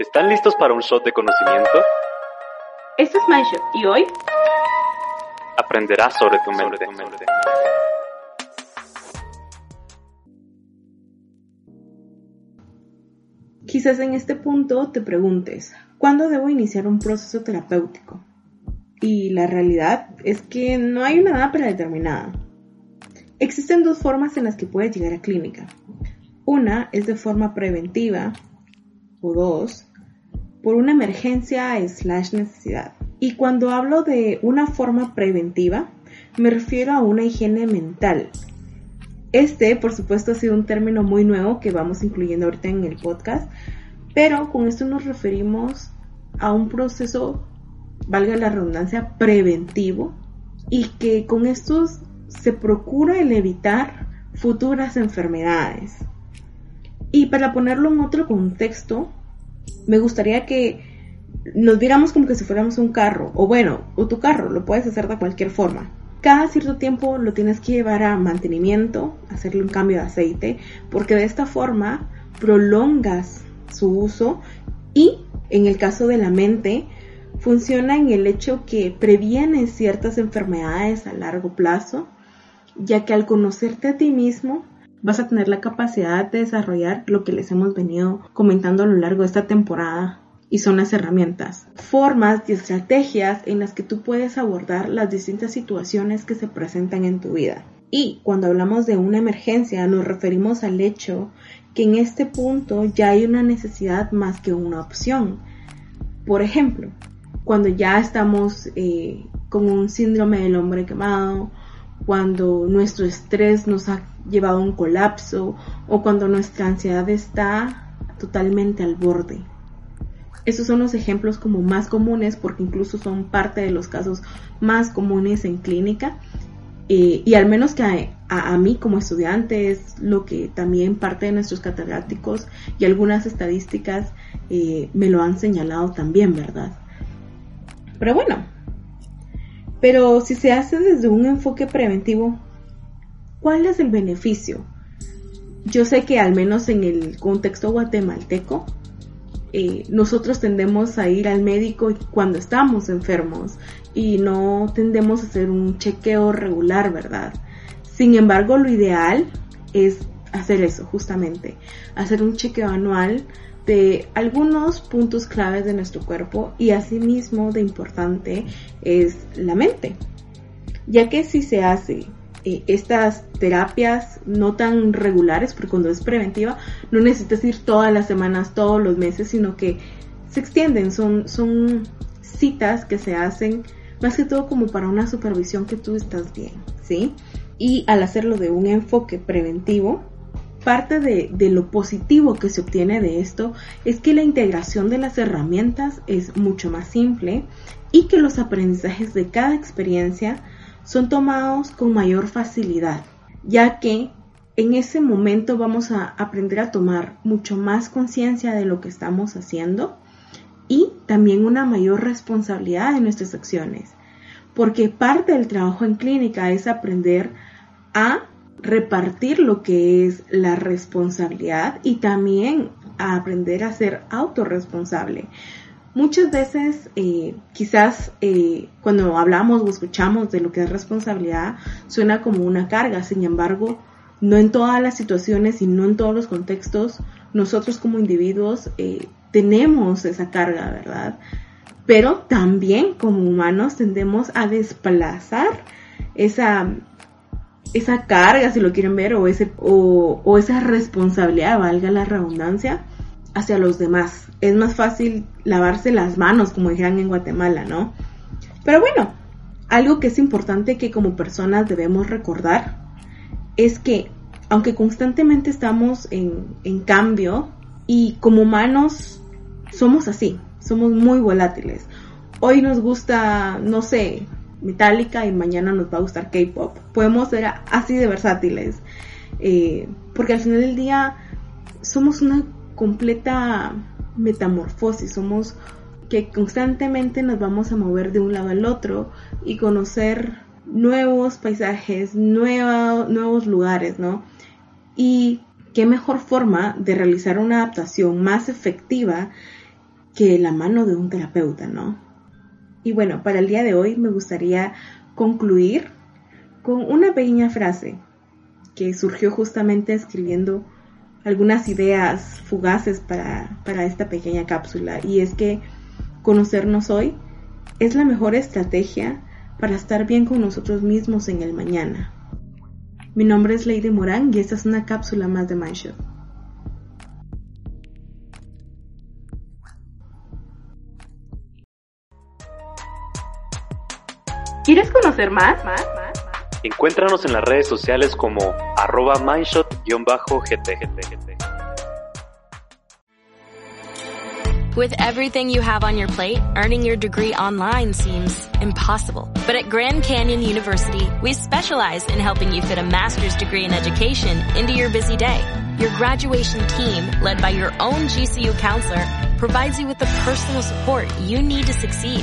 ¿Están listos para un shot de conocimiento? Esto es MyShot y hoy aprenderás sobre tu mente. Quizás en este punto te preguntes, ¿cuándo debo iniciar un proceso terapéutico? Y la realidad es que no hay una edad predeterminada. Existen dos formas en las que puedes llegar a clínica. Una es de forma preventiva o dos, por una emergencia/necesidad. Y cuando hablo de una forma preventiva, me refiero a una higiene mental. Este, por supuesto, ha sido un término muy nuevo que vamos incluyendo ahorita en el podcast, pero con esto nos referimos a un proceso, valga la redundancia, preventivo, y que con estos se procura el evitar futuras enfermedades. Y para ponerlo en otro contexto, me gustaría que nos viéramos como que si fuéramos un carro, o tu carro, lo puedes hacer de cualquier forma. Cada cierto tiempo lo tienes que llevar a mantenimiento, hacerle un cambio de aceite, porque de esta forma prolongas su uso y, en el caso de la mente, funciona en el hecho que previene ciertas enfermedades a largo plazo, ya que al conocerte a ti mismo, vas a tener la capacidad de desarrollar lo que les hemos venido comentando a lo largo de esta temporada y son las herramientas, formas y estrategias en las que tú puedes abordar las distintas situaciones que se presentan en tu vida. Y cuando hablamos de una emergencia nos referimos al hecho que en este punto ya hay una necesidad más que una opción. Por ejemplo, cuando ya estamos con un síndrome del hombre quemado, cuando nuestro estrés nos ha llevado a un colapso o cuando nuestra ansiedad está totalmente al borde. Estos son los ejemplos como más comunes porque incluso son parte de los casos más comunes en clínica y al menos que a mí como estudiante es lo que también parte de nuestros catedráticos y algunas estadísticas me lo han señalado también, ¿verdad? Pero si se hace desde un enfoque preventivo, ¿cuál es el beneficio? Yo sé que al menos en el contexto guatemalteco, nosotros tendemos a ir al médico cuando estamos enfermos y no tendemos a hacer un chequeo regular, ¿verdad? Sin embargo, lo ideal es hacer eso, justamente, hacer un chequeo anual de algunos puntos claves de nuestro cuerpo y asimismo de importante es la mente, ya que si se hace estas terapias no tan regulares, porque cuando es preventiva no necesitas ir todas las semanas, todos los meses, sino que se extienden, son citas que se hacen más que todo como para una supervisión que tú estás bien, ¿sí? Y al hacerlo de un enfoque preventivo, parte de lo positivo que se obtiene de esto es que la integración de las herramientas es mucho más simple y que los aprendizajes de cada experiencia son tomados con mayor facilidad, ya que en ese momento vamos a aprender a tomar mucho más conciencia de lo que estamos haciendo y también una mayor responsabilidad de nuestras acciones, porque parte del trabajo en clínica es aprender a repartir lo que es la responsabilidad y también a aprender a ser autorresponsable. Muchas veces quizás cuando hablamos o escuchamos de lo que es responsabilidad suena como una carga, sin embargo no en todas las situaciones y no en todos los contextos nosotros como individuos tenemos esa carga, ¿verdad? Pero también como humanos tendemos a desplazar esa carga, si lo quieren ver, o esa responsabilidad, valga la redundancia, hacia los demás. Es más fácil lavarse las manos, como dijeran en Guatemala, ¿no? Pero bueno, algo que es importante que como personas debemos recordar es que aunque constantemente estamos en cambio, y como humanos somos así, somos muy volátiles. Hoy nos gusta, no sé, Metallica, y mañana nos va a gustar K-pop. Podemos ser así de versátiles, porque al final del día somos una completa metamorfosis, somos que constantemente nos vamos a mover de un lado al otro y conocer nuevos paisajes, nuevos lugares, ¿no? Y qué mejor forma de realizar una adaptación más efectiva que la mano de un terapeuta, ¿no? Y bueno, para el día de hoy me gustaría concluir con una pequeña frase que surgió justamente escribiendo algunas ideas fugaces para esta pequeña cápsula, y es que conocernos hoy es la mejor estrategia para estar bien con nosotros mismos en el mañana. Mi nombre es Leide Morán y esta es una cápsula más de MyShot. ¿Quieres conocer más? Encuéntranos en las redes sociales como @mindshot_gtgtgt. With everything you have on your plate, earning your degree online seems impossible. But at Grand Canyon University, we specialize in helping you fit a master's degree in education into your busy day. Your graduation team, led by your own GCU counselor, provides you with the personal support you need to succeed.